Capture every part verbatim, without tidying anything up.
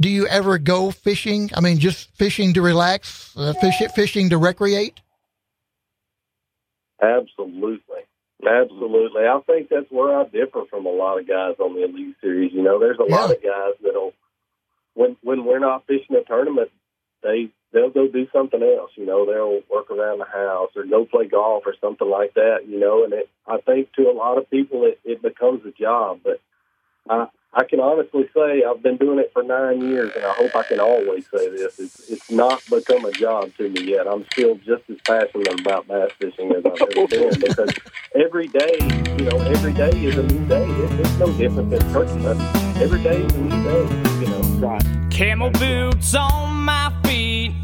do you ever go fishing? I mean, just fishing to relax, uh, fish, fishing to recreate? Absolutely. Absolutely. I think that's where I differ from a lot of guys on the Elite Series. You know, there's a yeah. lot of guys that'll, when when we're not fishing a tournament, they, they'll go do something else. You know, they'll work around the house or go play golf or something like that, you know. And it, I think to a lot of people, it, it becomes a job. But I, I can honestly say I've been doing it for nine years, and I hope I can always say this. It's, it's not become a job to me yet. I'm still just as passionate about bass fishing as I've ever been because every day, you know, every day is a new day. It, it's no different than turkey hunting. Every day is a new day, you know. Right. Camel boots on my feet,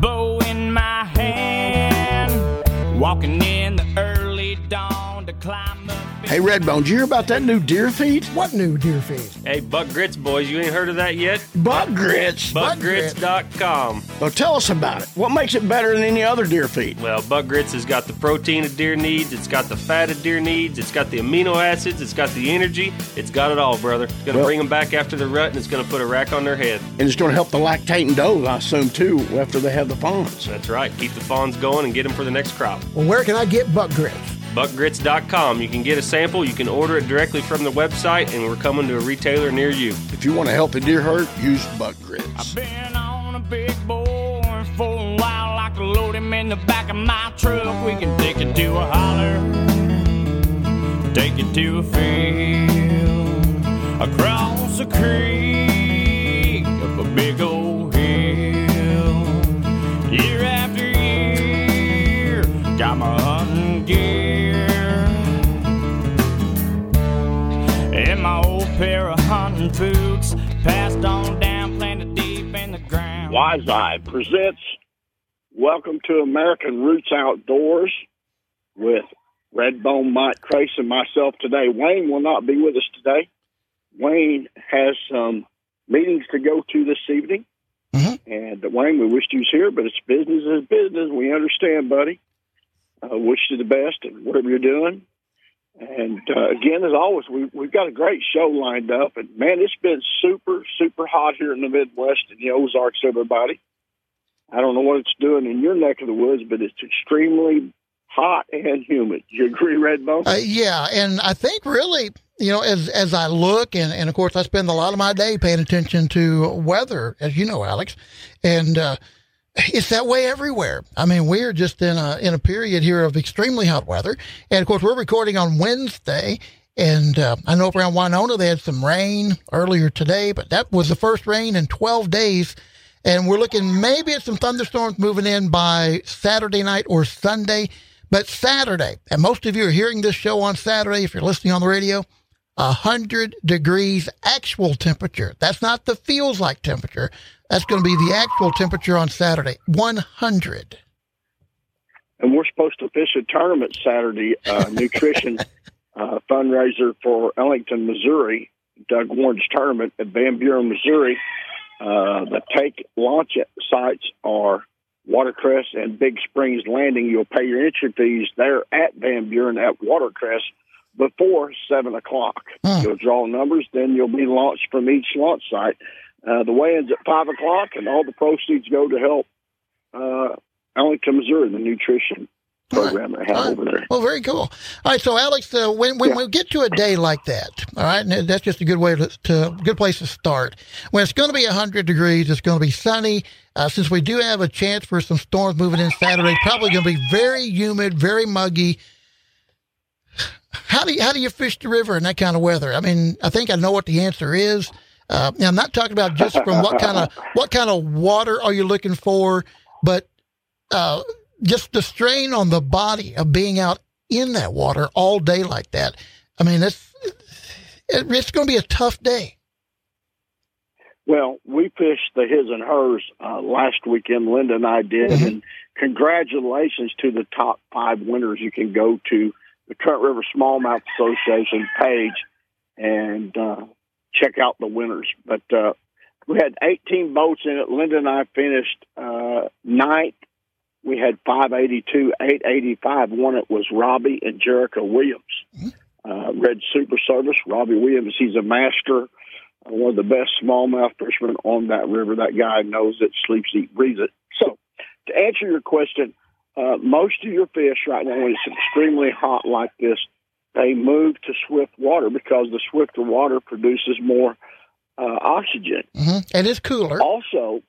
bow in my hand, walking in the early dawn to climb up. Hey, Redbone, did you hear about that new deer feed? What new deer feed? Hey, Buck Grits, boys, you ain't heard of that yet? Buck Grits? Buck grits dot com. Well, tell us about it. What makes it better than any other deer feed? Well, Buck Grits has got the protein a deer needs, it's got the fat a deer needs, it's got the amino acids, it's got the energy, it's got it all, brother. It's going to well, bring them back after the rut, and it's going to put a rack on their head. And it's going to help the lactating does, I assume, too, after they have the fawns. That's right. Keep the fawns going and get them for the next crop. Well, where can I get Buck Grits? buck grits dot com. You can get a sample, you can order it directly from the website, and we're coming to a retailer near you. If you want to help a deer herd, use Buck Grits. I've been on a big board for a while. I can load him in the back of my truck. We can take it to a holler, take it to a field, across a creek, up a big old hill. Year after year, got my hunting gear and my old pair of hunting boots, passed on down, planted deep in the ground. Wise Eye presents Welcome to American Roots Outdoors with Redbone, Mike Crase, and myself today. Wayne will not be with us today. Wayne has some meetings to go to this evening. Mm-hmm. And Wayne, we wished you was here, but it's business is business. We understand, buddy. Uh, wish you the best in whatever you're doing. And, uh, again, as always, we, we've got a great show lined up. And, man, it's been super, super hot here in the Midwest and the Ozarks, everybody. I don't know what it's doing in your neck of the woods, but it's extremely hot and humid. Do you agree, Redbone? Uh, yeah, and I think really, you know, as as I look, and, and, of course, I spend a lot of my day paying attention to weather, as you know, Alex, and uh, it's that way everywhere. I mean, we're just in a in a period here of extremely hot weather. And, of course, we're recording on Wednesday. And uh, I know around Winona they had some rain earlier today, but that was the first rain in twelve days. And we're looking maybe at some thunderstorms moving in by Saturday night or Sunday. But Saturday, and most of you are hearing this show on Saturday if you're listening on the radio, one hundred degrees actual temperature. That's not the feels-like temperature. That's going to be the actual temperature on Saturday, one hundred. And we're supposed to fish a tournament Saturday, uh, nutrition uh, fundraiser for Ellington, Missouri, Doug Warren's tournament at Van Buren, Missouri. Uh, the take launch sites are Watercrest and Big Springs Landing. You'll pay your entry fees there at Van Buren at Watercrest before seven o'clock. Huh. You'll draw numbers, then you'll be launched from each launch site. Uh, the weigh-in's at five o'clock, and all the proceeds go to help uh, Ellington, Missouri, the nutrition program right. they have right. over there. Well, very cool. All right, so, Alex, uh, when, when yeah. we get to a day like that, all right, and that's just a good way to, to good place to start. When it's going to be one hundred degrees, it's going to be sunny. Uh, since we do have a chance for some storms moving in Saturday, probably going to be very humid, very muggy. How do you, how do you fish the river in that kind of weather? I mean, I think I know what the answer is. Uh, now, I'm not talking about just from what kind of what kind of water are you looking for, but uh, just the strain on the body of being out in that water all day like that. I mean, it's, it's going to be a tough day. Well, we fished the his and hers uh, last weekend. Linda and I did, mm-hmm. and congratulations to the top five winners. You can go to the Trent River Smallmouth Association page and uh, check out the winners. But uh, we had eighteen boats in it. Linda and I finished uh, ninth. We had five eighty-two, eight eighty-five. One it was Robbie and Jerica Williams. Uh, Red Super Service. Robbie Williams, he's a master one of the best smallmouth fishermen on that river. That guy knows it, sleeps, eat, breathes it. So to answer your question, uh, most of your fish right now, when it's extremely hot like this, they move to swift water because the swifter water produces more uh, oxygen. Mm-hmm. And it's cooler. Also,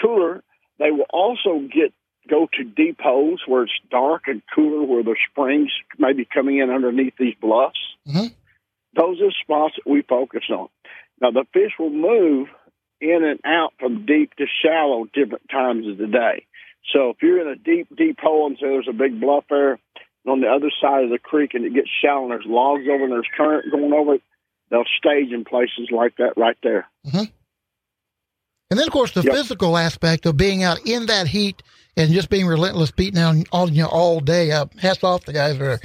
cooler. They will also get go to deep holes where it's dark and cooler, where there's springs maybe coming in underneath these bluffs. Mm-hmm. Those are spots that we focus on. Now, the fish will move in and out from deep to shallow different times of the day. So if you're in a deep, deep hole and say there's a big bluff there, on the other side of the creek and it gets shallow and there's logs over and there's current going over it, they'll stage in places like that right there. Mm-hmm. And then, of course, the yep. physical aspect of being out in that heat and just being relentless, beating down all, you know, all day. Uh, hats off to guys that are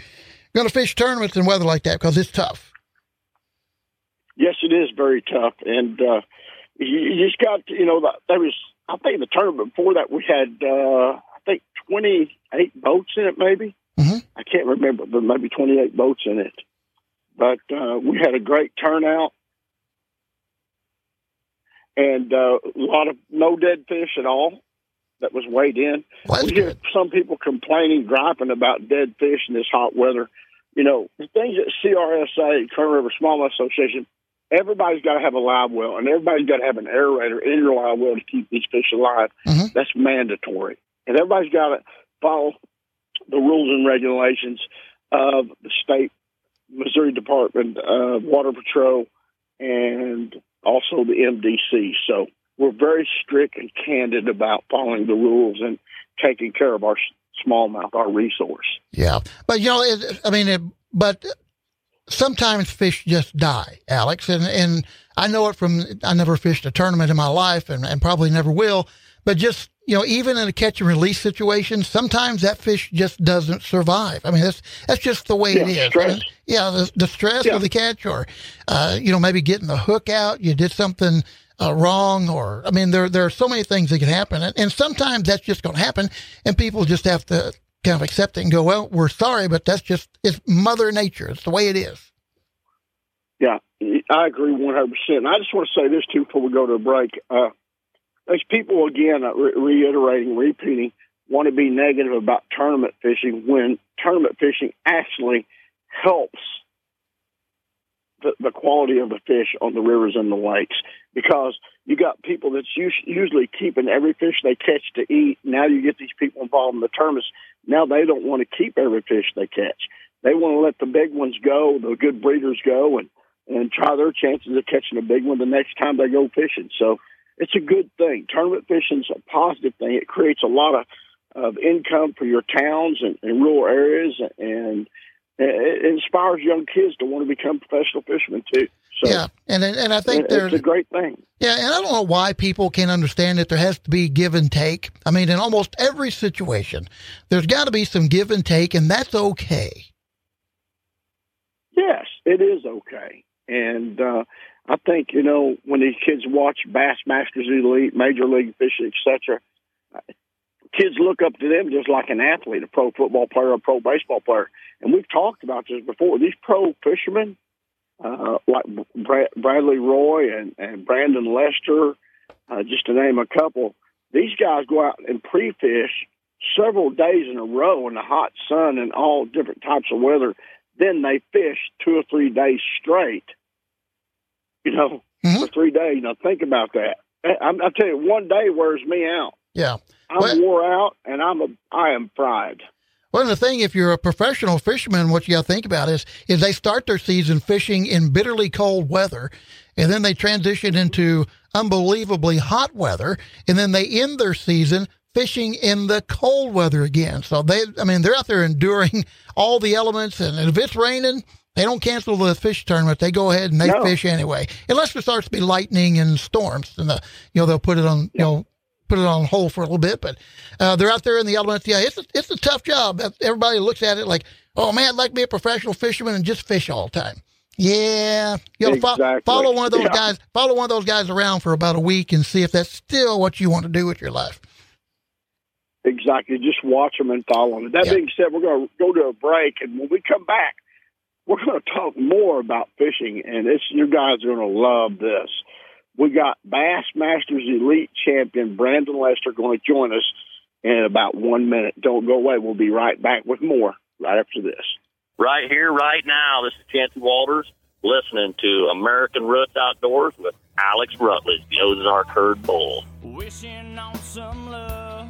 going to fish tournaments in weather like that because it's tough. Yes, it is very tough, and uh, you, you just got to, you know, there was, I think the tournament before that we had, uh, I think, twenty-eight boats in it maybe. Mm-hmm. I can't remember, but maybe twenty-eight boats in it. But uh, we had a great turnout, and uh, a lot of no dead fish at all that was weighed in. Well, we hear good. Some people complaining, griping about dead fish in this hot weather. You know, the things at C R S A, Kern River Small Life Association, everybody's got to have a live well, and everybody's got to have an aerator in your live well to keep these fish alive. Mm-hmm. That's mandatory. And everybody's got to follow the rules and regulations of the state, Missouri Department of Water Patrol, and also the M D C. So we're very strict and candid about following the rules and taking care of our smallmouth, our resource. Yeah. But, you know, it, I mean, it, but sometimes fish just die, Alex. And, and I know it from, I never fished a tournament in my life and, and probably never will, but just, you know, even in a catch and release situation, sometimes that fish just doesn't survive. I mean, that's that's just the way yeah, it is. Stress. Yeah, the, the stress yeah. of the catch, or uh, you know, maybe getting the hook out. You did something uh, wrong, or I mean, there there are so many things that can happen, and, and sometimes that's just going to happen, and people just have to kind of accept it and go, well, we're sorry, but that's just it's Mother Nature. It's the way it is. Yeah, I agree one hundred percent. I just want to say this too before we go to a break. Uh, Those people, again, re- reiterating, repeating, want to be negative about tournament fishing when tournament fishing actually helps the, the quality of the fish on the rivers and the lakes, because you got people that's us- usually keeping every fish they catch to eat. Now you get these people involved in the tournaments. Now they don't want to keep every fish they catch. They want to let the big ones go, the good breeders go, and, and try their chances of catching a big one the next time they go fishing. So it's a good thing. Tournament fishing's a positive thing. It creates a lot of, of income for your towns and, and rural areas, and it inspires young kids to want to become professional fishermen too. So, yeah, and and I think it, there's it's a great thing. Yeah, and I don't know why people can't understand that there has to be give and take. I mean, in almost every situation, there's got to be some give and take, and that's okay. Yes, it is okay, and. Uh, I think, you know, when these kids watch Bassmaster Elite, Major League Fishing, et cetera, kids look up to them just like an athlete, a pro football player, a pro baseball player. And we've talked about this before. These pro fishermen, uh, like Brad- Bradley Roy and, and Brandon Lester, uh, just to name a couple, these guys go out and pre-fish several days in a row in the hot sun and all different types of weather. Then they fish two or three days straight. You know, mm-hmm. for three days. Now, think about that. I'm, I'll tell you, one day wears me out. Yeah. I'm well, wore out, and I'm a, I am fried. Well, the thing, if you're a professional fisherman, what you got to think about is, is they start their season fishing in bitterly cold weather, and then they transition into unbelievably hot weather, and then they end their season fishing in the cold weather again. So, they, I mean, they're out there enduring all the elements, and if it's raining, they don't cancel the fish tournament. They go ahead and they no. fish anyway, unless there starts to be lightning and storms, and the you know they'll put it on you know put it on hold for a little bit. But uh, they're out there in the elements. Yeah, it's a, it's a tough job. Everybody looks at it like, oh man, I'd like to be a professional fisherman and just fish all the time. Yeah, you know, exactly. fo- follow one of those yeah. guys. Follow one of those guys around for about a week and see if that's still what you want to do with your life. Exactly. Just watch them and follow them. That yeah. being said, we're going to go to a break, and when we come back, we're going to talk more about fishing, and it's, you guys are going to love this. We got Bassmaster Elite champion Brandon Lester going to join us in about one minute. Don't go away. We'll be right back with more right after this. Right here, right now, this is Chancey Walters listening to American Roots Outdoors with Alex Rutledge, the Ozark Herd Bull. Wishing on some luck.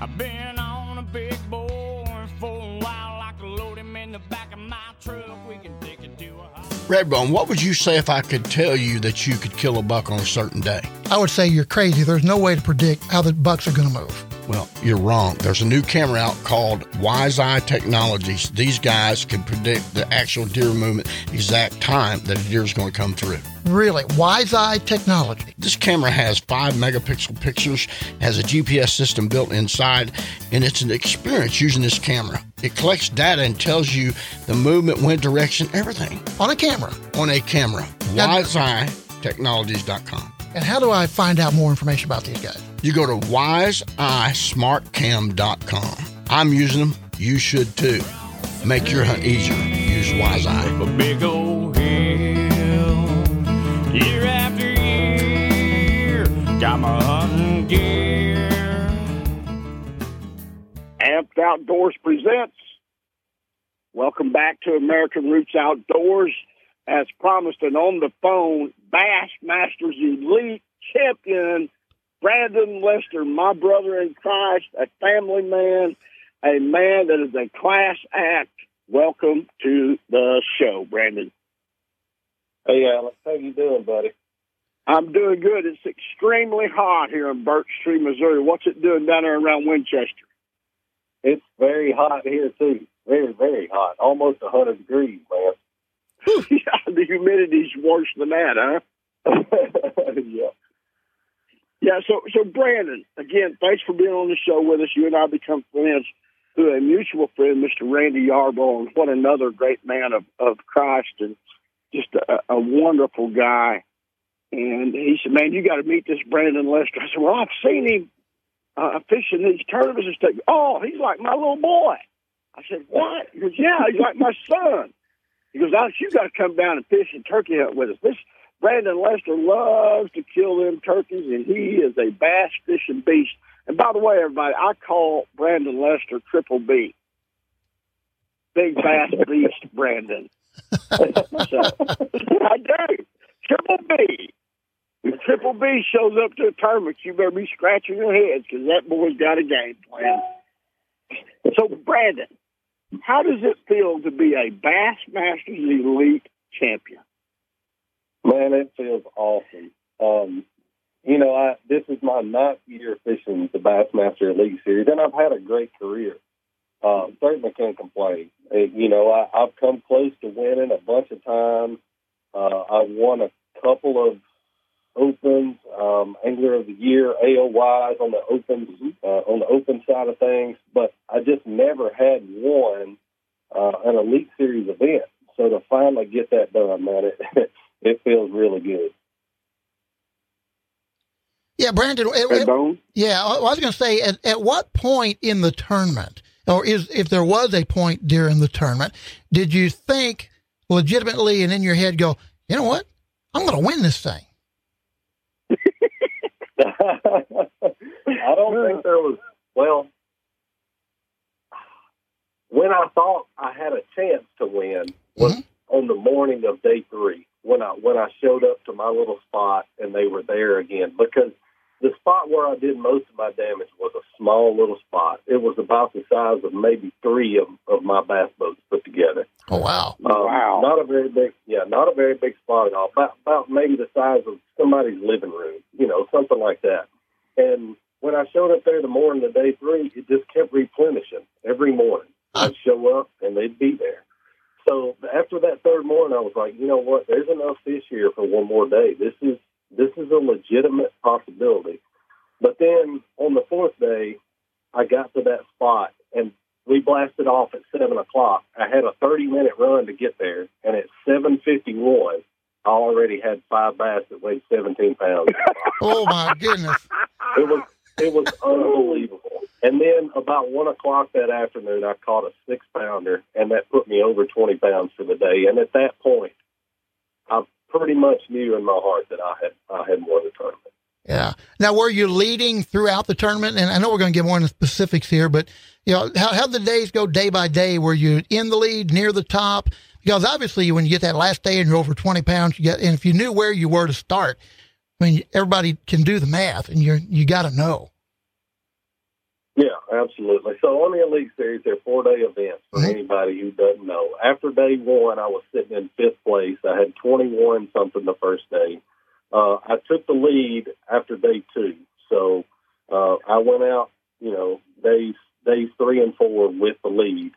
I've been on a big board for a while. I can load him in the back of my truck. We can take it to a high. Redbone, what would you say if I could tell you that you could kill a buck on a certain day? I would say you're crazy. There's no way to predict how the bucks are going to move. Well, you're wrong. There's a new camera out called Wise Eye Technologies. These guys can predict the actual deer movement, exact time that a deer is going to come through. Really? Wise Eye Technology? This camera has five megapixel pictures, has a G P S system built inside, and it's an experience using this camera. It collects data and tells you the movement, wind direction, everything. On a camera? On a camera. wise eye technologies dot com. And how do I find out more information about these guys? You go to wise eye smart cam dot com. I'm using them. You should too. Make your hunt easier. Use WiseEye. A big old hill, year after year, got my hunting gear. Amped Outdoors presents. Welcome back to American Roots Outdoors. As promised, and on the phone, Bassmasters Elite champion Brandon Lester, my brother in Christ, a family man, a man that is a class act. Welcome to the show, Brandon. Hey, Alex. How you doing, buddy? I'm doing good. It's extremely hot here in Birch Tree, Missouri. What's it doing down there around Winchester? It's very hot here, too. Very, very hot. Almost one hundred degrees, man. Yeah, the humidity's worse than that, huh? yeah. Yeah, so, so Brandon, again, thanks for being on the show with us. You and I become friends through a mutual friend, Mister Randy Yarbo, and what another great man of, of Christ, and just a, a wonderful guy. And he said, man, you got to meet this Brandon Lester. I said, well, I've seen him uh, fishing these tournaments and stuff. Oh, he's like my little boy. I said, what? He goes, yeah, he's like my son. He goes, Alex, you got to come down and fish and turkey hunt with us. This Brandon Lester loves to kill them turkeys, and he is a bass fishing beast. And by the way, everybody, I call Brandon Lester Triple B. Big bass beast, Brandon. So, I do. Triple B. If Triple B shows up to a tournament, you better be scratching your heads because that boy's got a game plan. So, Brandon, how does it feel to be a Bassmasters Elite champion? Man, it feels awesome. Um, you know, I, this is my ninth year fishing the Bassmaster Elite Series, and I've had a great career. Uh, certainly can't complain. It, you know, I, I've come close to winning a bunch of times. Uh, I've won a couple of Opens, um, Angler of the Year, A O Ys on the open uh, on the open side of things, but I just never had won uh, an Elite Series event. So to finally get that done, man, it it feels really good. Yeah, Brandon. It, it, yeah, I was going to say, at, at what point in the tournament, or is if there was a point during the tournament, did you think legitimately and in your head go, you know what, I'm going to win this thing? I don't think there was, well, when I thought I had a chance to win was mm-hmm. on the morning of day three when I when I showed up to my little spot and they were there again, because the spot where I did most of my damage was a small little spot. It was about the size of maybe three of, of my bass boats put together. Oh, wow. Um, wow. Not a very big, yeah, not a very big spot at all. About, about maybe the size of somebody's living room, you know, something like that. And when I showed up there the morning of day three, it just kept replenishing every morning. Huh. I'd show up and they'd be there. So after that third morning, I was like, you know what, there's enough fish here for one more day. This is, This is a legitimate possibility. But then on the fourth day, I got to that spot, and we blasted off at seven o'clock. I had a thirty-minute run to get there, and at seven fifty-one, I already had five bass that weighed seventeen pounds. Oh, my goodness. It was it was unbelievable. And then about one o'clock that afternoon, I caught a six-pounder, and that put me over twenty pounds for the day. And at that point, I pretty much knew in my heart that I had I had won the tournament. Yeah. Now, were you leading throughout the tournament? And I know we're going to get more into specifics here, but you know, how how the days go day by day? Were you in the lead, near the top? Because obviously, when you get that last day and you're over twenty pounds, you get, and if you knew where you were to start, I mean, everybody can do the math, and you're you got to know. Yeah, absolutely. So on the Elite Series, they're four-day events for mm-hmm. anybody who doesn't know. After day one, I was sitting in fifth place. I had twenty-one something the first day. Uh, I took the lead after day two. So uh, I went out, you know, days days three and four with the lead.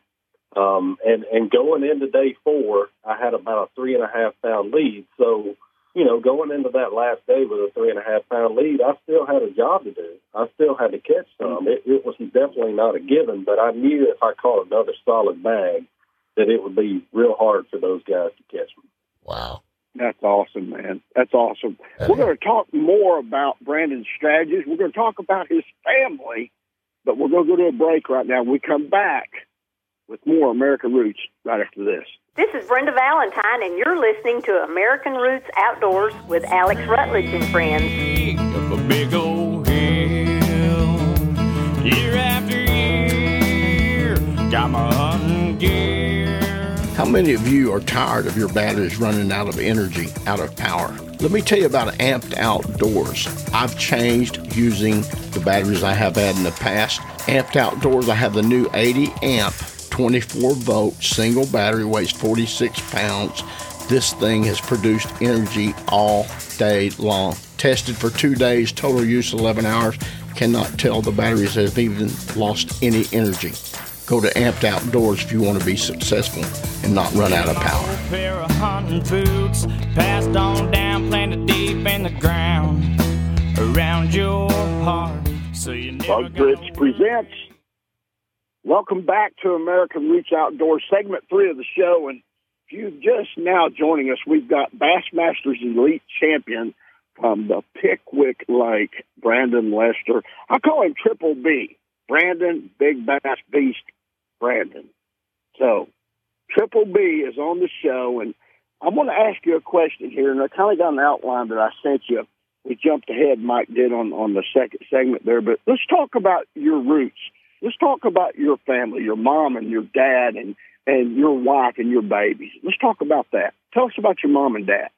Um, and, and going into day four, I had about a three and a half pound lead. So, you know, going into that last day with a three and a half pound lead, I still had a job to do. I still had to catch some. It, it was definitely not a given, but I knew if I caught another solid bag that it would be real hard for those guys to catch me. Wow. That's awesome, man. That's awesome. Uh-huh. We're going to talk more about Brandon's strategies. We're going to talk about his family, but we're going to go to a break right now. We come back with more American Roots right after this. This is Brenda Valentine, and you're listening to American Roots Outdoors with Alex Rutledge and friends. Up a big old hill, year after year, got my hunting gear. How many of you are tired of your batteries running out of energy, out of power? Let me tell you about Amped Outdoors. I've changed using the batteries I have had in the past. Amped Outdoors, I have the new eighty amp. twenty-four volt single battery, weighs forty-six pounds. This thing has produced energy all day long. Tested for two days, total use eleven hours. Cannot tell the batteries have even lost any energy. Go to Amped Outdoors if you want to be successful and not run out of power. A pair of hunting boots, passed on down, planted deep in the ground, around your heart, so you never Buck Grits presents. Welcome back to American Roots Outdoors, segment three of the show. And if you're just now joining us, we've got Bassmasters Elite champion from the Pickwick Lake, Brandon Lester. I call him Triple B. Brandon, Big Bass Beast, Brandon. So Triple B is on the show, and I'm going to ask you a question here. And I kind of got an outline that I sent you. We jumped ahead, Mike did, on, on the second segment there. But let's talk about your roots. Let's talk about your family, your mom and your dad and, and your wife and your babies. Let's talk about that. Tell us about your mom and dad.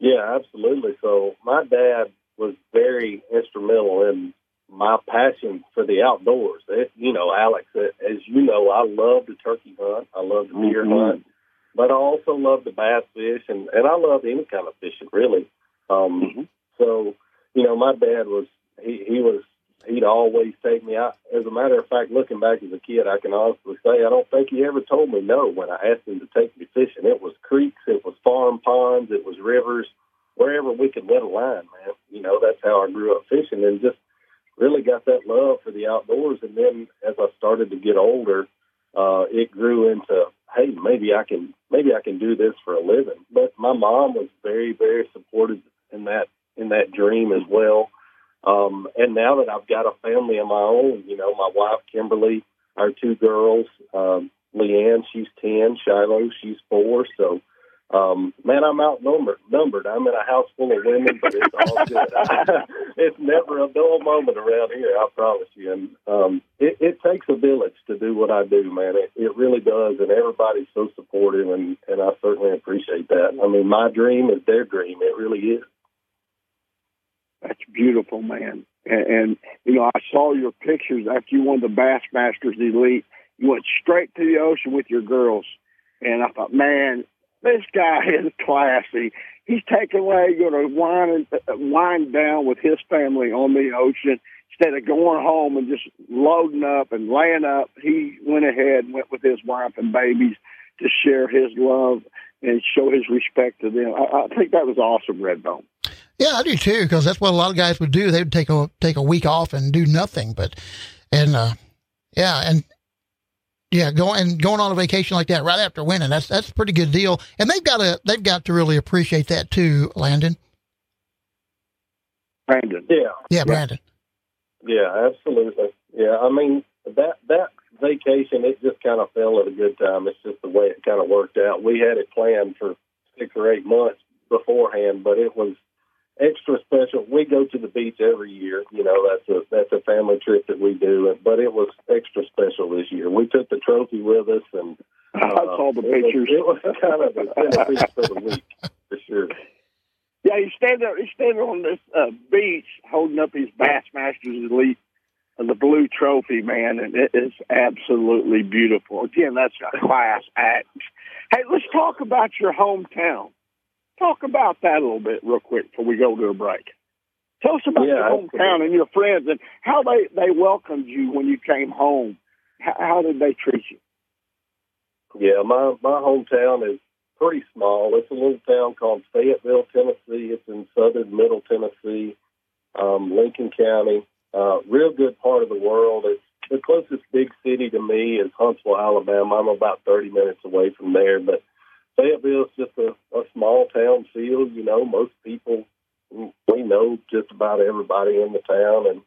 Yeah, absolutely. So my dad was very instrumental in my passion for the outdoors. It, you know, Alex, it, as you know, I love to turkey hunt. I love to deer mm-hmm. hunt. But I also love to bass fish, and, and I love any kind of fishing, really. Um, mm-hmm. So, you know, my dad was, he, he was, he'd always take me out. As a matter of fact, looking back as a kid, I can honestly say I don't think he ever told me no when I asked him to take me fishing. It was creeks, it was farm ponds, it was rivers, wherever we could let a line, man. You know, that's how I grew up fishing and just really got that love for the outdoors. And then as I started to get older, uh, it grew into, hey, maybe I can maybe I can do this for a living. But my mom was very, very supportive in that in that dream as well. Um, and now that I've got a family of my own, you know, my wife, Kimberly, our two girls, um, Leanne, she's ten, Shiloh, she's four. So, um, man, I'm outnumbered. Numbered. I'm in a house full of women, but it's all good. I, it's never a dull moment around here, I promise you. And um, it, it takes a village to do what I do, man. It, it really does, and everybody's so supportive, and, and I certainly appreciate that. I mean, my dream is their dream. It really is. That's beautiful, man. And, and, you know, I saw your pictures after you won the Bassmasters Elite. You went straight to the ocean with your girls. And I thought, man, this guy is classy. He's taking away, going to wind, wind down with his family on the ocean. Instead of going home and just loading up and laying up, he went ahead and went with his wife and babies to share his love and show his respect to them. I, I think that was awesome, Redbone. Yeah, I do too, because that's what a lot of guys would do. They would take a take a week off and do nothing. But and uh, yeah, and yeah, going and going on a vacation like that right after winning, that's that's a pretty good deal. And they've got to they've got to really appreciate that too, Landon. Brandon, yeah, yeah, Brandon, yeah, absolutely. Yeah, I mean, that that vacation, it just kind of fell at a good time. It's just the way it kind of worked out. We had it planned for six or eight months beforehand, but it was extra special. We go to the beach every year. You know, that's a that's a family trip that we do, but it was extra special this year. We took the trophy with us, and uh, I saw the pictures. It was, it was kind of a centerpiece for the week, for sure. Yeah, he's standing, he's standing on this uh, beach holding up his Bassmaster Elite, and the blue trophy, man, and it is absolutely beautiful. Again, that's a class act. Hey, let's talk about your hometown. Talk about that a little bit real quick before we go to a break. Tell us about yeah, your hometown and your friends and how they, they welcomed you when you came home. How, how did they treat you? Yeah, my, my hometown is pretty small. It's a little town called Fayetteville, Tennessee. It's in southern Middle Tennessee, um, Lincoln County. Uh, real good part of the world. It's the closest big city to me is Huntsville, Alabama. I'm about thirty minutes away from there, but Fayetteville's just a, a small town feel. You know, most people, we know just about everybody in the town, and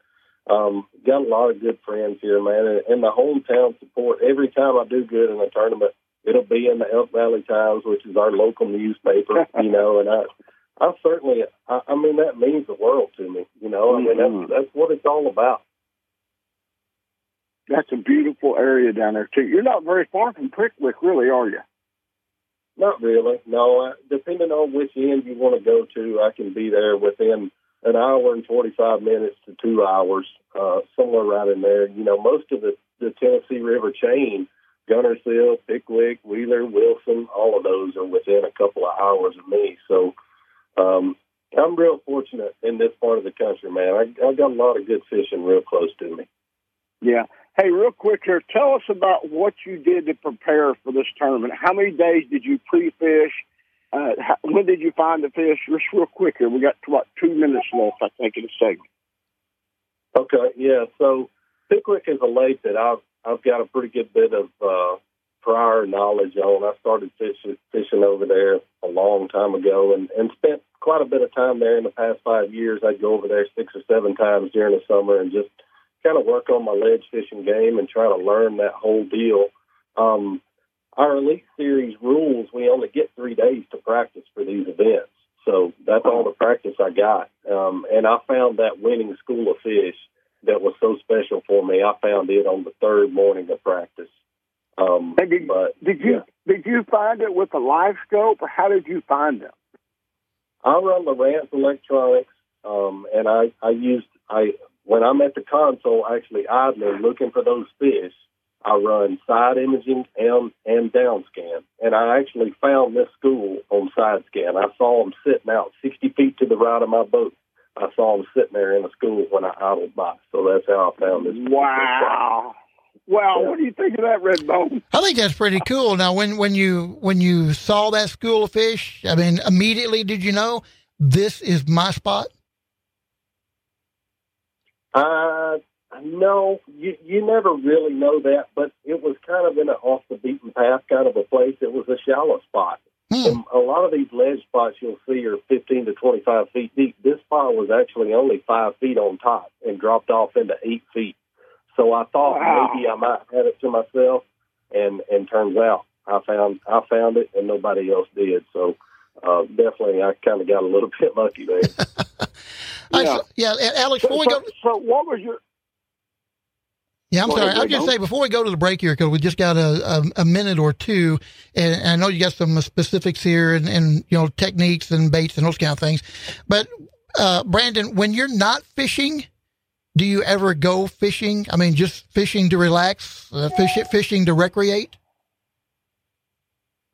um, got a lot of good friends here, man, and, and the hometown support. Every time I do good in a tournament, it'll be in the Elk Valley Times, which is our local newspaper, you know, and I... I certainly, I, I mean, that means the world to me, you know. I mean, that's, that's what it's all about. That's a beautiful area down there, too. You're not very far from Pickwick, really, are you? Not really, no. I, depending on which end you want to go to, I can be there within an hour and forty-five minutes to two hours, uh, somewhere right in there. You know, most of the, the Tennessee River chain, Gunnersville, Pickwick, Wheeler, Wilson, all of those are within a couple of hours of me, so... Um, I'm real fortunate in this part of the country, man. I, I've got a lot of good fishing real close to me. Yeah. Hey, real quick here, tell us about what you did to prepare for this tournament. How many days did you pre-fish? Uh, how, when did you find the fish? Just real quick here. We got about two minutes left, I think, in the segment. Okay, yeah. So Pickwick is a lake that I've I've got a pretty good bit of uh, prior knowledge on. I started fishing fishing over there a long time ago, and, and spent quite a bit of time there in the past five years. I'd go over there six or seven times during the summer and just kind of work on my ledge fishing game and try to learn that whole deal. Um, our Elite Series rules, we only get three days to practice for these events. So that's all the practice I got. Um, and I found that winning school of fish that was so special for me. I found it on the third morning of practice. Um, and did, but, did you yeah. did you find it with a live scope, or how did you find them? I run Lowrance Electronics, um, and I, I used I when I'm at the console actually idling looking for those fish. I run side imaging and and down scan, and I actually found this school on side scan. I saw them sitting out sixty feet to the right of my boat. I saw them sitting there in the school when I idled by. So that's how I found this. Wow. Wow, what do you think of that, Redbone? I think that's pretty cool. Now, when, when you when you saw that school of fish, I mean, immediately did you know this is my spot? Uh, no, you you never really know that, but it was kind of in an off-the-beaten-path kind of a place. It was a shallow spot. Hmm. A lot of these ledge spots you'll see are fifteen to twenty-five feet deep. This spot was actually only five feet on top and dropped off into eight feet. So I thought wow. maybe I might have it to myself, and, and turns out I found I found it, and nobody else did. So uh, definitely, I kind of got a little bit lucky there. yeah. yeah, Alex. So, before we go, so, so what was your? Yeah, I'm go sorry. Ahead, I was just saying before we go to the break here, because we just got a, a a minute or two, and I know you got some specifics here, and, and you know techniques and baits and those kind of things. But uh, Brandon, when you're not fishing, do you ever go fishing? I mean, just fishing to relax, uh, fish, fishing to recreate?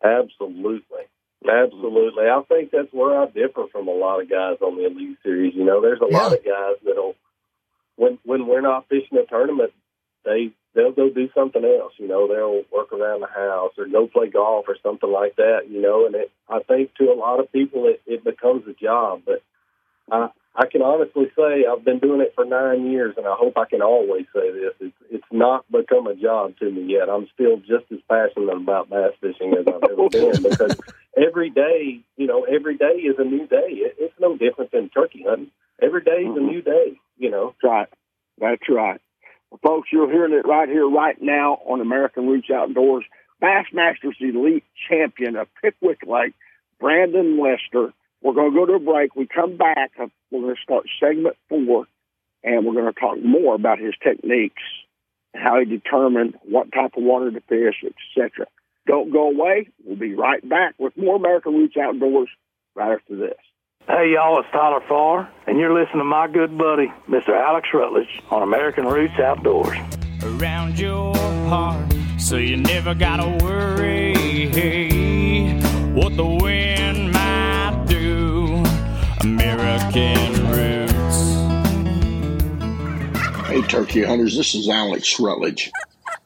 Absolutely. Absolutely. I think that's where I differ from a lot of guys on the Elite Series. You know, there's a yeah. lot of guys that'll, when when we're not fishing a tournament, they, they'll go do something else. You know, they'll work around the house or go play golf or something like that, you know. And it, I think to a lot of people it, it becomes a job. But I I can honestly say I've been doing it for nine years, and I hope I can always say this. It's, it's not become a job to me yet. I'm still just as passionate about bass fishing as I've ever been because every day, you know, every day is a new day. It, it's no different than turkey hunting. Every day is a new day, you know. That's right. That's right. Well, folks, you're hearing it right here, right now on American Roots Outdoors. Bassmasters Elite Champion of Pickwick Lake, Brandon Lester. We're going to go to a break. We come back. We're going to start segment four, and we're going to talk more about his techniques, how he determined what type of water to fish, et cetera. Don't go away. We'll be right back with more American Roots Outdoors right after this. Hey, y'all, it's Tyler Farr, and you're listening to my good buddy, Mister Alex Rutledge, on American Roots Outdoors. Around your heart, so you never gotta worry what the wind might do. American Roots. Hey, turkey hunters, this is Alex Rutledge.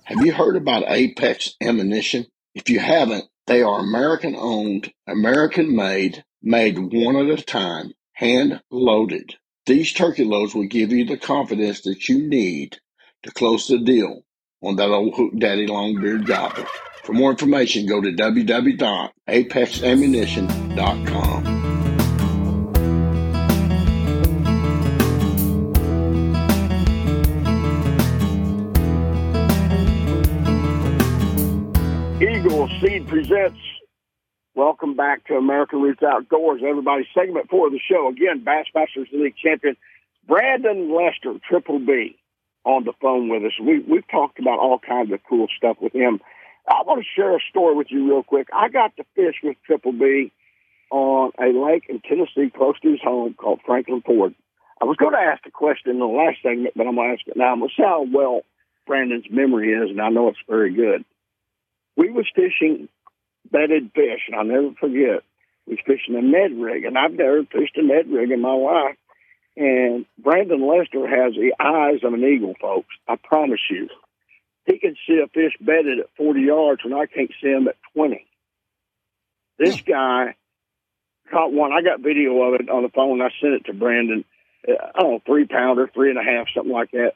Have you heard about Apex Ammunition? If you haven't, they are American-owned, American-made, made one at a time, hand-loaded. These turkey loads will give you the confidence that you need to close the deal on that old Hook Daddy Longbeard gobbler. For more information, go to w w w dot apex ammunition dot com. Eagle Seed presents. Welcome back to American Roots Outdoors, everybody. Segment four of the show. Again, Bassmasters League champion Brandon Lester, Triple B, on the phone with us. We, we've talked about all kinds of cool stuff with him. I want to share a story with you real quick. I got to fish with Triple B on a lake in Tennessee close to his home called Franklin Ford. I was going to ask the question in the last segment, but I'm going to ask it now. I'm going to see how well Brandon's memory is, and I know it's very good. We was fishing bedded fish, and I'll never forget. We was fishing a Ned rig, and I've never fished a Ned rig in my life. And Brandon Lester has the eyes of an eagle, folks. I promise you. He can see a fish bedded at forty yards when I can't see him at twenty. This guy caught one. I got video of it on the phone. I sent it to Brandon. Uh, I don't know, three pounder, three and a half, something like that.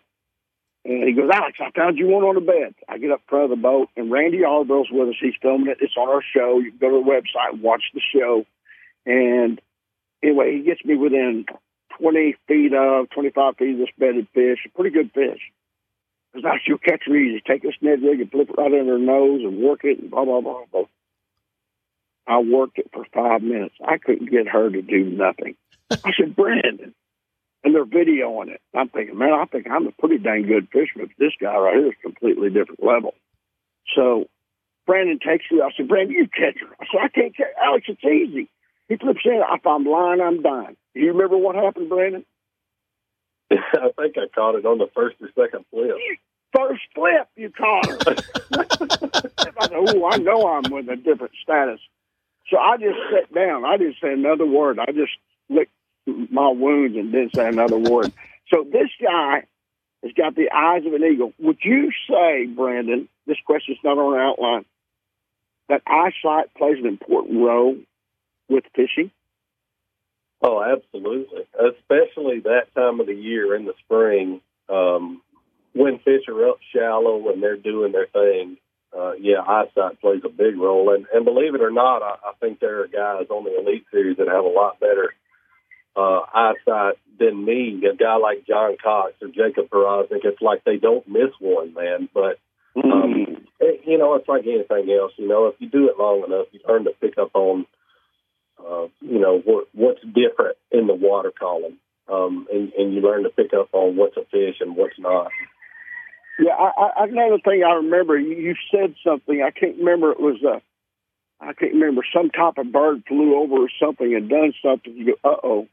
And he goes, Alex, I found you one on the bed. I get up front of the boat, and Randy Yarbo's with us. He's filming it. It's on our show. You can go to the website and watch the show. And anyway, he gets me within twenty feet of, twenty-five feet of this bedded fish, a pretty good fish. Because now she'll catch her easy. Take this Ned rig and flip it right in her nose and work it and blah, blah, blah, blah. I worked it for five minutes. I couldn't get her to do nothing. I said, Brandon. And they're videoing it. I'm thinking, man, I think I'm a pretty dang good fisherman. But this guy right here is a completely different level. So Brandon takes me. I said, Brandon, you catch her. I said, I can't catch her. Alex, it's easy. He flips in. If I'm lying, I'm dying. Do you remember what happened, Brandon? I think I caught it on the first or second flip. First flip, you caught her. I said, oh, I know I'm with a different status. So I just sat down. I didn't say another word. I just licked my wounds and didn't say another word. So this guy has got the eyes of an eagle. Would you say, Brandon, this question's not on our outline, that eyesight plays an important role with fishing? Oh, absolutely. Especially that time of the year in the spring, um, when fish are up shallow and they're doing their thing, uh, yeah, eyesight plays a big role. And, and believe it or not, I, I think there are guys on the Elite Series that have a lot better Uh, eyesight than me. A guy like John Cox or Jacob Poroznik, it's like they don't miss one, man. But, um, mm. it, you know, it's like anything else. You know, if you do it long enough, you learn to pick up on, uh, you know, what, what's different in the water column. Um, and, and you learn to pick up on what's a fish and what's not. Yeah, I, I, another thing I remember, you, you said something. I can't remember. It was a, I can't remember. Some type of bird flew over or something and done something. You go, uh-oh.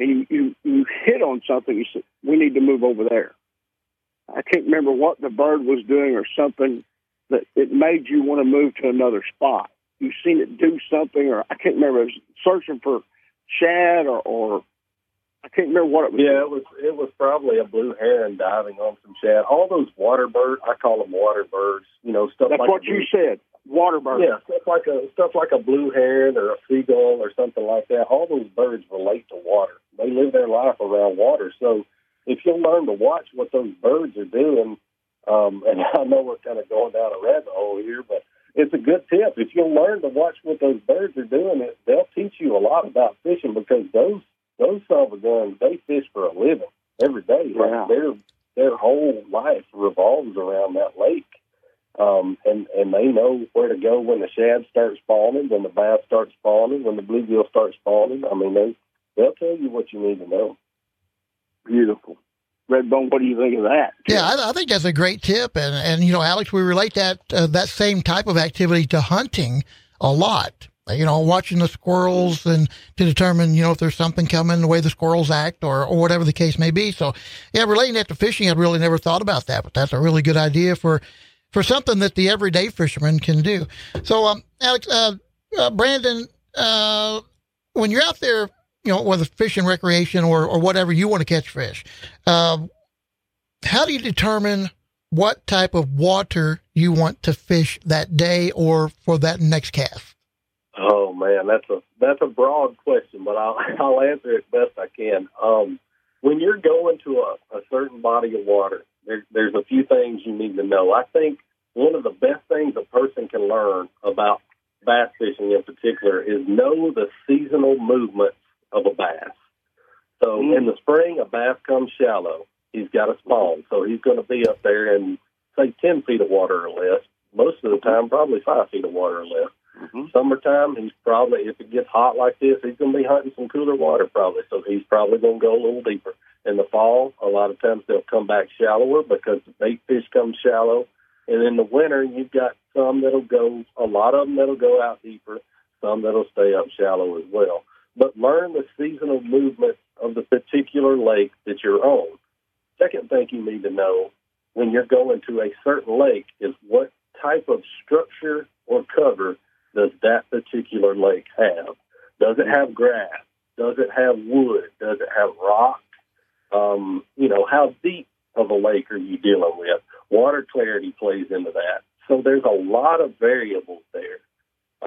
And you, you, you hit on something, you said, we need to move over there. I can't remember what the bird was doing or something that it made you want to move to another spot. You've seen it do something, or I can't remember, it was searching for shad or, or I can't remember what it was. Yeah, it was, it was probably a blue heron diving on some shad. All those water birds, I call them water birds, you know, stuff That's like that. That's what you said. Water birds. Yeah, stuff like a stuff like a blue heron or a seagull or something like that. All those birds relate to water. They live their life around water. So if you'll learn to watch what those birds are doing, um, and I know we're kind of going down a rabbit hole here, but it's a good tip. If you'll learn to watch what those birds are doing, it, they'll teach you a lot about fishing because those those salvaguns, they fish for a living every day. Wow. Like they're their whole life revolves around that lake. Um, and, and they know where to go when the shad starts spawning, when the bass starts spawning, when the bluegill starts spawning. I mean, they, they'll tell you what you need to know. Beautiful. Redbone, what do you think of that? Yeah, I, I think that's a great tip. And, and you know, Alex, we relate that uh, that same type of activity to hunting a lot. You know, watching the squirrels and to determine, you know, if there's something coming, the way the squirrels act or, or whatever the case may be. So, yeah, relating that to fishing, I'd really never thought about that. But that's a really good idea for for something that the everyday fisherman can do. So, um, Alex, uh, uh, Brandon, uh, when you're out there, you know, whether fishing recreation or, or whatever you want to catch fish, uh, how do you determine what type of water you want to fish that day or for that next cast? Oh man, that's a that's a broad question, but I'll I'll answer it best I can. Um, when you're going to a, a certain body of water, there, there's a few things you need to know. I think one of the best things a person can learn about bass fishing in particular is know the seasonal movements of a bass. So mm. in the spring, a bass comes shallow. He's got a spawn, so he's going to be up there in, say, ten feet of water or less. Most of the time, probably five feet of water or less. Mm-hmm. Summertime, he's probably, if it gets hot like this, he's going to be hunting some cooler water probably, so he's probably going to go a little deeper. In the fall, a lot of times they'll come back shallower because the bait fish come shallow. And in the winter, you've got some that'll go, a lot of them that'll go out deeper, some that'll stay up shallow as well. But learn the seasonal movements of the particular lake that you're on. Second thing you need to know when you're going to a certain lake is what type of structure or cover does that particular lake have? Does it have grass? Does it have wood? Does it have rock? Um, you know, how deep of a lake are you dealing with? Water clarity plays into that. So there's a lot of variables there.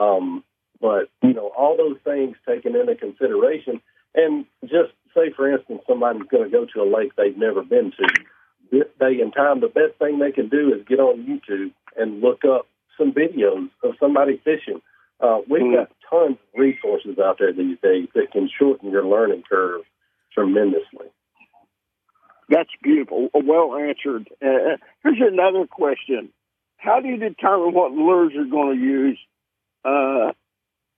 Um, but, you know, all those things taken into consideration. And just say, for instance, somebody's going to go to a lake they've never been to. This day and time, the best thing they can do is get on YouTube and look up some videos of somebody fishing. Uh, we've mm. got tons of resources out there these days that can shorten your learning curve tremendously. That's beautiful. Well answered. Uh, here's another question. How do you determine what lures you're going to use uh,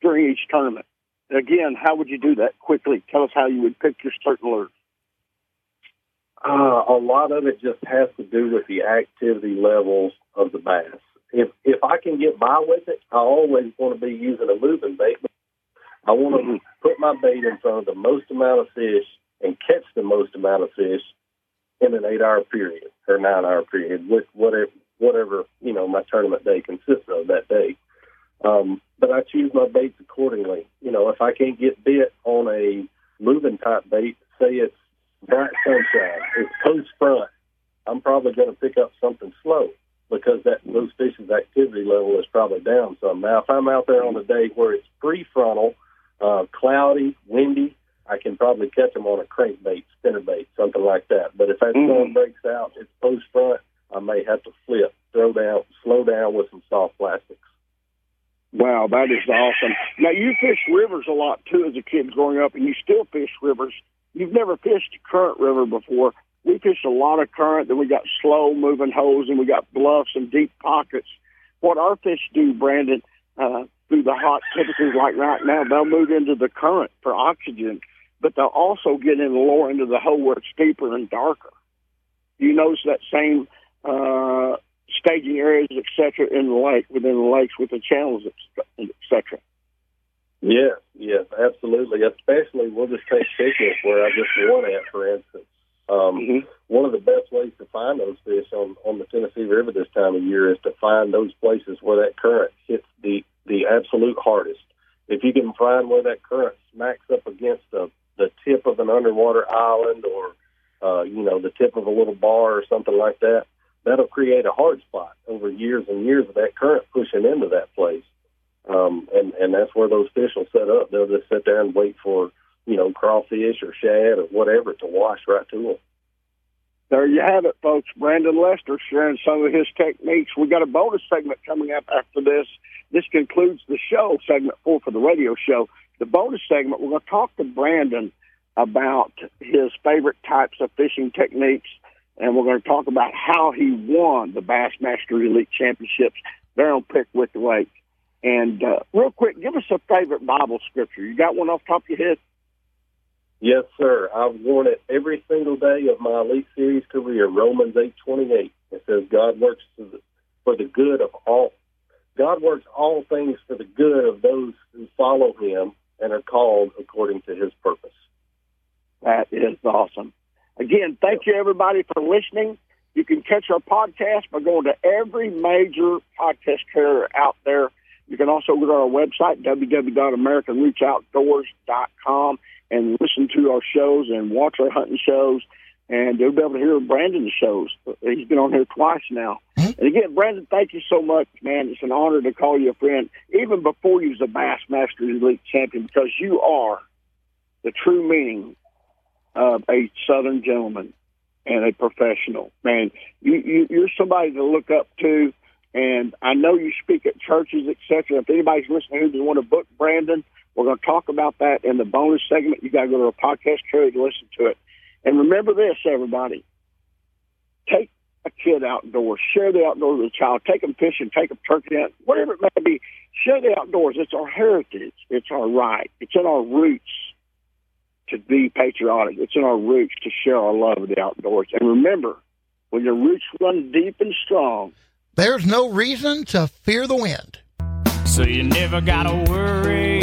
during each tournament? Again, how would you do that quickly? Tell us how you would pick your certain lures. Uh, a lot of it just has to do with the activity levels of the bass. If if I can get by with it, I always want to be using a moving bait. I want to put my bait in front of the most amount of fish and catch the most amount of fish in an eight-hour period or nine-hour period, with whatever, whatever you know my tournament day consists of that day. Um, but I choose my baits accordingly. You know, if I can't get bit on a moving-type bait, say it's bright sunshine, it's post-front, I'm probably going to pick up something slow, because that those fish's activity level is probably down some. Now, if I'm out there on a day where it's pre-frontal, uh, cloudy, windy, I can probably catch them on a crankbait, spinnerbait, something like that. But if that mm-hmm. storm breaks out, it's post-front, I may have to flip, throw down, slow down with some soft plastics. Wow, that is awesome. Now, you fished rivers a lot, too, as a kid growing up, and you still fish rivers. You've never fished Current River before. We fished a lot of current, then we got slow-moving holes, and we got bluffs and deep pockets. What our fish do, Brandon, uh, through the hot temperatures like right now, they'll move into the current for oxygen, but they'll also get in lower into the hole where it's deeper and darker. You notice that same uh, staging areas, et cetera, in the lake, within the lakes with the channels, et cetera. Yes, yes, absolutely, especially we'll just take Pickwick where I just won at, for instance. Um, mm-hmm. One of the best ways to find those fish on, on the Tennessee River this time of year is to find those places where that current hits the, the absolute hardest. If you can find where that current smacks up against the, the tip of an underwater island or, uh, you know, the tip of a little bar or something like that, that'll create a hard spot over years and years of that current pushing into that place. Um, and, and that's where those fish will set up. They'll just sit there and wait for, you know, crawfish or shad or whatever to wash right to them. There you have it, folks. Brandon Lester sharing some of his techniques. We got a bonus segment coming up after this. This concludes the show, segment four for the radio show. The bonus segment, we're going to talk to Brandon about his favorite types of fishing techniques and we're going to talk about how he won the Bassmaster Elite Championships there on Pickwick Lake. And uh, real quick, give us a favorite Bible scripture. You got one off the top of your head? Yes, sir. I've worn it every single day of my Elite Series career, Romans eight twenty-eight. It says, God works for the good of all. God works all things for the good of those who follow him and are called according to his purpose. That is awesome. Again, thank you, everybody, for listening. You can catch our podcast by going to every major podcast carrier out there. You can also go to our website, w w w dot american roots outdoors dot com, and listen to our shows and watch our hunting shows. And you'll be able to hear Brandon's shows. He's been on here twice now. And again, Brandon, thank you so much, man. It's an honor to call you a friend, even before you was a Bassmaster Elite champion, because you are the true meaning of a Southern gentleman and a professional. Man, you, you, you're somebody to look up to, and I know you speak at churches, et cetera. If anybody's listening who doesn't want to book Brandon, we're going to talk about that in the bonus segment. You got to go to our podcast carrier to listen to it. And remember this, everybody. Take a kid outdoors. Share the outdoors with a child. Take them fishing. Take them turkey hunting. Whatever it may be, share the outdoors. It's our heritage. It's our right. It's in our roots to be patriotic. It's in our roots to share our love of the outdoors. And remember, when your roots run deep and strong, there's no reason to fear the wind. So you never got to worry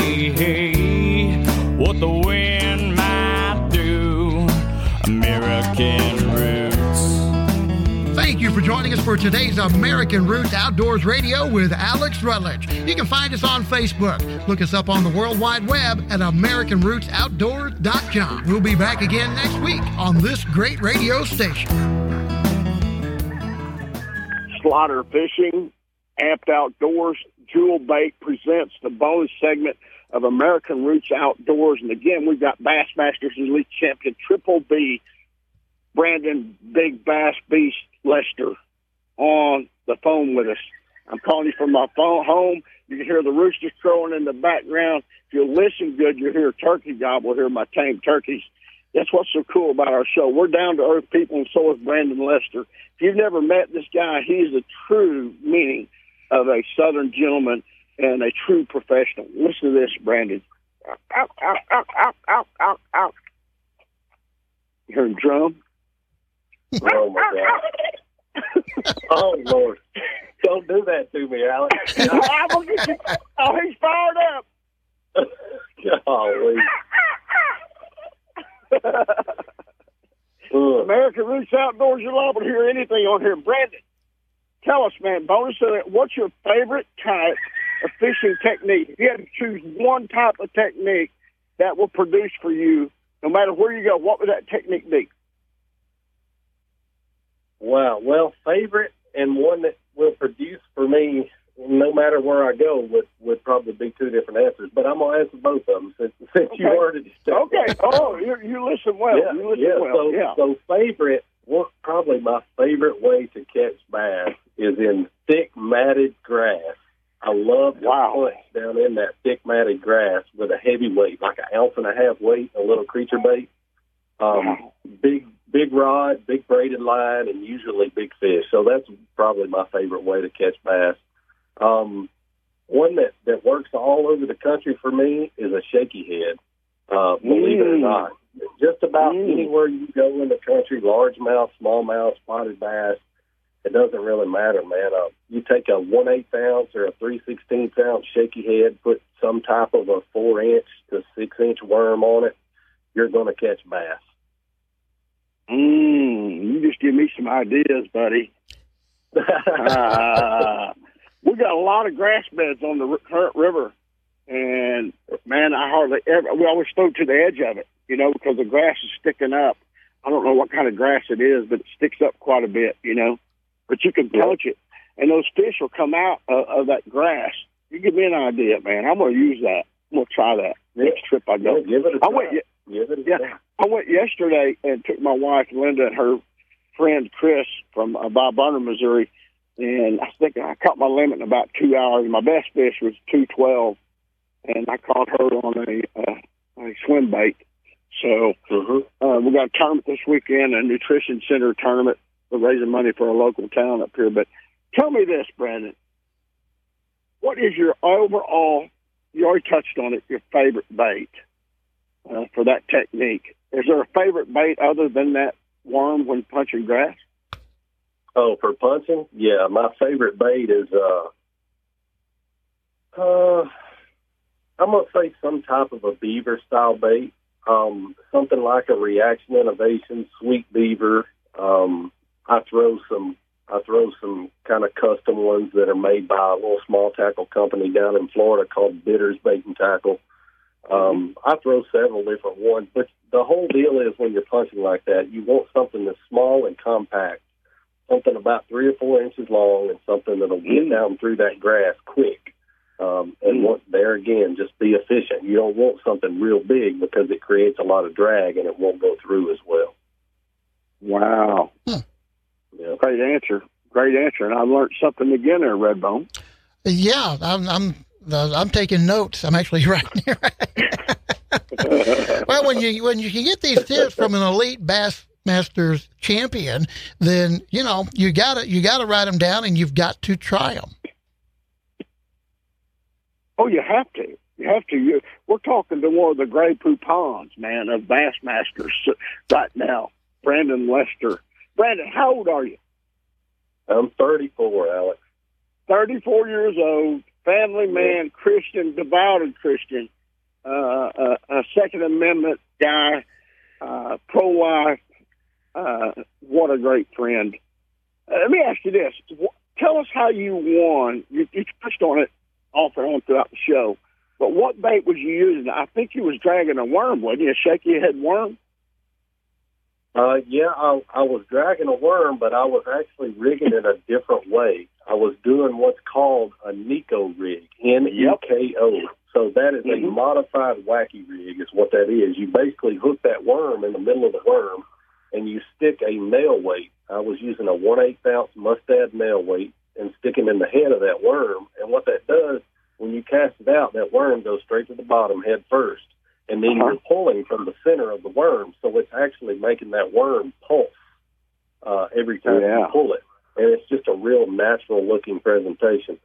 what the wind might do. American Roots. Thank you for joining us for today's American Roots Outdoors Radio with Alex Rutledge. You can find us on Facebook. Look us up on the World Wide Web at american roots outdoors dot com. We'll be back again next week on this great radio station. Slaughter Fishing, Amped Outdoors, Jewel Bait presents the bonus segment of American Roots Outdoors. And again, we've got Bassmasters Elite Champion Triple B, Brandon Big Bass Beast Lester, on the phone with us. I'm calling you from my phone home. You can hear the roosters crowing in the background. If you listen good, you'll hear turkey gobble, hear my tame turkeys. That's what's so cool about our show. We're down-to-earth people, and so is Brandon Lester. If you've never met this guy, he is the true meaning of a Southern gentleman and a true professional. Listen to this, Brandon. Ow, ow, ow, ow, ow, ow, ow. You heard him drum? Oh, my God. Oh, Lord. Don't do that to me, Alex. Oh, he's fired up. Golly. American Roots Outdoors, you're liable to hear anything on here. Brandon, tell us, man, bonus of that, what's your favorite type of fishing technique? If you had to choose one type of technique that will produce for you, no matter where you go, what would that technique be? Wow. Well, favorite and one that will produce for me no matter where I go would, would probably be two different answers. But I'm going to answer both of them since, since okay. you heard it. Okay. Oh, you, you listen well. Yeah, you listen yeah. well. So, yeah. so favorite, what, probably my favorite way to catch bass is in thick, matted grass. I love to wow. punch down in that thick, matted grass with a heavy weight, like an ounce and a half weight, a little creature bait, um, wow. big Big rod, big braided line, and usually big fish. So that's probably my favorite way to catch bass. Um, one that, that works all over the country for me is a shaky head, uh, believe mm. it or not. Just about mm. anywhere you go in the country, largemouth, smallmouth, spotted bass, it doesn't really matter, man. Uh, you take a one eighth ounce or a three sixteenth ounce shaky head, put some type of a four inch to six inch worm on it, you're going to catch bass. Mm, you just give me some ideas, buddy. uh, We got a lot of grass beds on the Kern River, and, man, I hardly ever – we always throw to the edge of it, you know, because the grass is sticking up. I don't know what kind of grass it is, but it sticks up quite a bit, you know. But you can poach it, and those fish will come out of, of that grass. You give me an idea, man. I'm going to use that. I'm going to try that next trip I go. Yeah, give it a try. I went, give it a yeah, try. I went yesterday and took my wife, Linda, and her friend, Chris, from uh, Van Buren, Missouri. And I think I caught my limit in about two hours. My best fish was two twelve, and I caught her on a, uh, a swim bait. So mm-hmm. uh, we got a tournament this weekend, a nutrition center tournament. We're raising money for a local town up here. But tell me this, Brandon. What is your overall, you already touched on it, your favorite bait uh, for that technique? Is there a favorite bait other than that worm when punching grass? Oh, for punching? Yeah, my favorite bait is, uh, uh, I'm going to say some type of a beaver-style bait, um, something like a Reaction Innovation, Sweet Beaver. Um, I throw some I throw some kind of custom ones that are made by a little small tackle company down in Florida called Bitters Bait and Tackle. Um, I throw several different ones, but the whole deal is when you're punching like that, you want something that's small and compact, something about three or four inches long, and something that'll get down through that grass quick. Um, and once there again, just be efficient. You don't want something real big because it creates a lot of drag and it won't go through as well. Wow. Huh. Yeah. Great answer. Great answer. And I learned something again there, Redbone. Yeah, I'm I'm I'm taking notes. I'm actually writing here. Well, when you when you can get these tips from an elite Bassmasters champion, then, you know, you got to you got to write them down and you've got to try them. Oh, you have to. You have to. You, we're talking to one of the Grey Poupons, man, of Bassmasters right now. Brandon Lester. Brandon, how old are you? I'm thirty-four, Alex. thirty-four years old, family man, Christian, devoted Christian, uh, a, a Second Amendment guy, uh, pro-life. Uh, what a great friend. Uh, let me ask you this. Tell us how you won. You, you touched on it off and on throughout the show, but what bait was you using? I think you was dragging a worm, wasn't you? A shaky-head worm? Uh, yeah, I, I was dragging a worm, but I was actually rigging it a different way. I was doing what's called a Neko rig, N E K O. So that is mm-hmm. a modified wacky rig is what that is. You basically hook that worm in the middle of the worm, and you stick a nail weight. I was using a one eighth ounce Mustad nail weight and sticking in the head of that worm. And what that does, when you cast it out, that worm goes straight to the bottom head first. And then you're pulling from the center of the worm, so it's actually making that worm pulse uh, every time yeah. you pull it. And it's just a real natural-looking presentation.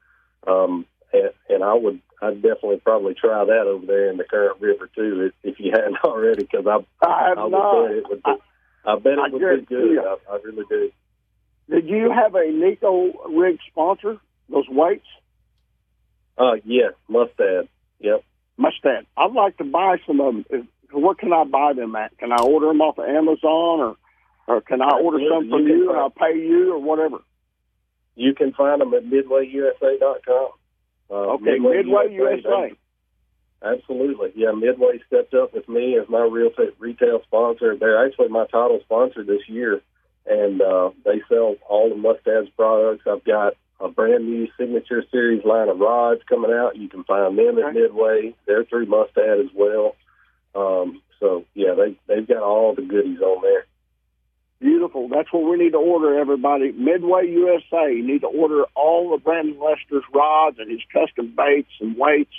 Um, and, and I would, I'd definitely probably try that over there in the Kern River, too, if, if you hadn't already, because I, I, I would bet it would be, I, I bet it I would be good. I, I really do. Did you have a Neko rig sponsor, those weights? Uh, yes, Mustad, yep. Mustad. I'd like to buy some of them. What can I buy them at? Can I order them off of Amazon, or, or can I order yeah, some from you, you and I'll pay you or whatever? You can find them at Midway U S A dot com. Uh, okay, Midway U S A. Absolutely. Yeah, Midway stepped up with me as my real retail sponsor. They're actually my title sponsor this year, and uh, they sell all the Mustad's products. I've got a brand new Signature Series line of rods coming out. You can find them at Midway. They're through Mustad as well. Um, so, yeah, they, they've got all the goodies on there. Beautiful. That's what we need to order, everybody. Midway U S A. You need to order all of Brandon Lester's rods and his custom baits and weights,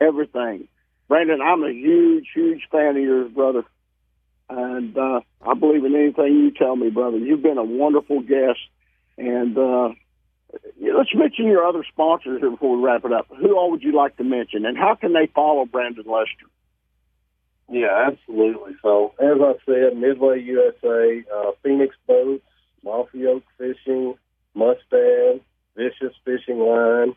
everything. Brandon, I'm a huge, huge fan of yours, brother. And uh, I believe in anything you tell me, brother. You've been a wonderful guest. And, uh, let's mention your other sponsors here before we wrap it up. Who all would you like to mention, and how can they follow Brandon Lester? Yeah, absolutely. So, as I said, Midway U S A, uh, Phoenix Boats, Mossy Oak Fishing, Mustad, Vicious Fishing Line,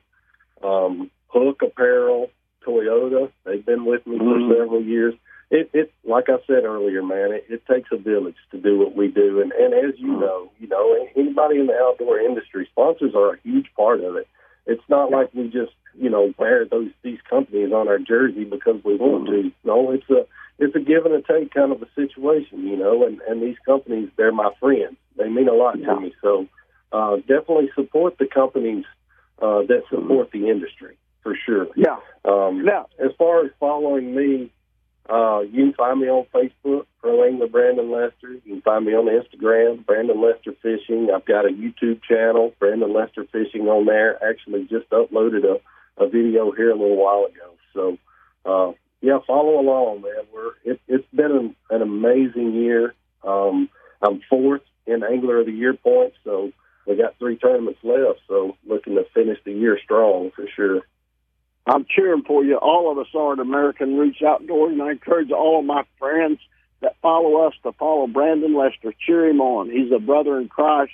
um, Hook Apparel, Toyota. They've been with me mm-hmm. for several years. It, it, like I said earlier, man, it, it takes a village to do what we do. And, and as you know, you know, anybody in the outdoor industry, sponsors are a huge part of it. It's not like we just, you know, wear those these companies on our jersey because we want to. No, it's a it's a give and a take kind of a situation, you know. And, and these companies, they're my friends. They mean a lot yeah. to me. So uh, definitely support the companies uh, that support the industry for sure. Yeah. Um, now, as far as following me. Uh, you can find me on Facebook, Pro Angler Brandon Lester. You can find me on Instagram, Brandon Lester Fishing. I've got a YouTube channel, Brandon Lester Fishing, on there. Actually, just uploaded a, a video here a little while ago. So, uh, yeah, follow along, man. We're it, it's been an, an amazing year. Um, I'm fourth in Angler of the Year points, so we got three tournaments left. So looking to finish the year strong for sure. I'm cheering for you. All of us are at American Roots Outdoors, and I encourage all of my friends that follow us to follow Brandon Lester. Cheer him on. He's a brother in Christ,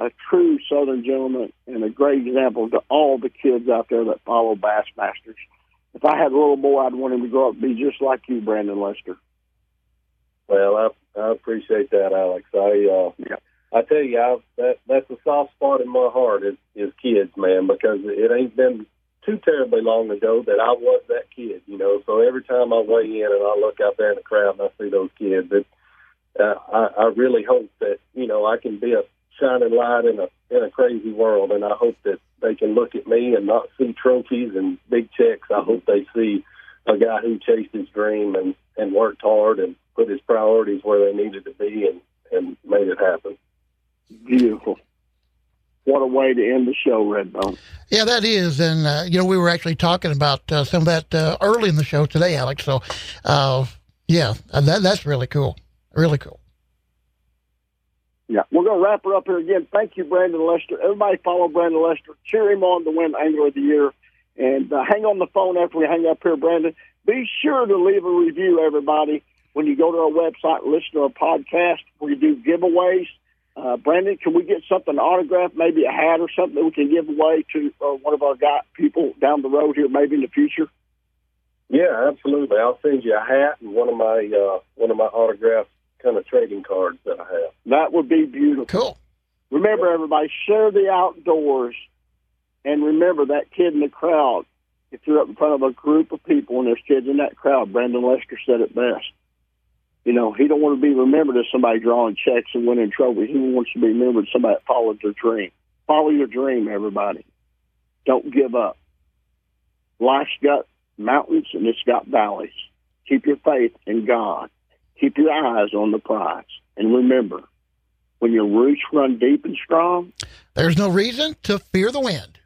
a true Southern gentleman, and a great example to all the kids out there that follow Bassmasters. If I had a little boy, I'd want him to grow up and be just like you, Brandon Lester. Well, I, I appreciate that, Alex. I uh, yeah. I tell you, I've, that that's a soft spot in my heart is, is kids, man, because it ain't been too terribly long ago that I was that kid, you know. So every time I weigh in and I look out there in the crowd and I see those kids, it, uh, I, I really hope that, you know, I can be a shining light in a in a crazy world, and I hope that they can look at me and not see trophies and big checks. I hope they see a guy who chased his dream and, and worked hard and put his priorities where they needed to be and, and made it happen. Beautiful. What a way to end the show, Redbone. Yeah, that is. And, uh, you know, we were actually talking about uh, some of that uh, early in the show today, Alex. So, uh, yeah, that, that's really cool. Really cool. Yeah, we're going to wrap it up here again. Thank you, Brandon Lester. Everybody follow Brandon Lester. Cheer him on to win Angler of the Year. And uh, hang on the phone after we hang up here, Brandon. Be sure to leave a review, everybody, when you go to our website, listen to our podcast. We do giveaways. Uh, Brandon, can we get something autographed, maybe a hat or something that we can give away to uh, one of our guy, people down the road here, maybe in the future? Yeah, absolutely. I'll send you a hat and one of my uh, one of my autographed kind of trading cards that I have. That would be beautiful. Cool. Remember, everybody, share the outdoors, and remember that kid in the crowd. If you're up in front of a group of people and there's kids in that crowd, Brandon Lester said it best. You know, he don't want to be remembered as somebody drawing checks and winning trophies. He wants to be remembered as somebody that followed their dream. Follow your dream, everybody. Don't give up. Life's got mountains and it's got valleys. Keep your faith in God. Keep your eyes on the prize. And remember, when your roots run deep and strong, there's no reason to fear the wind.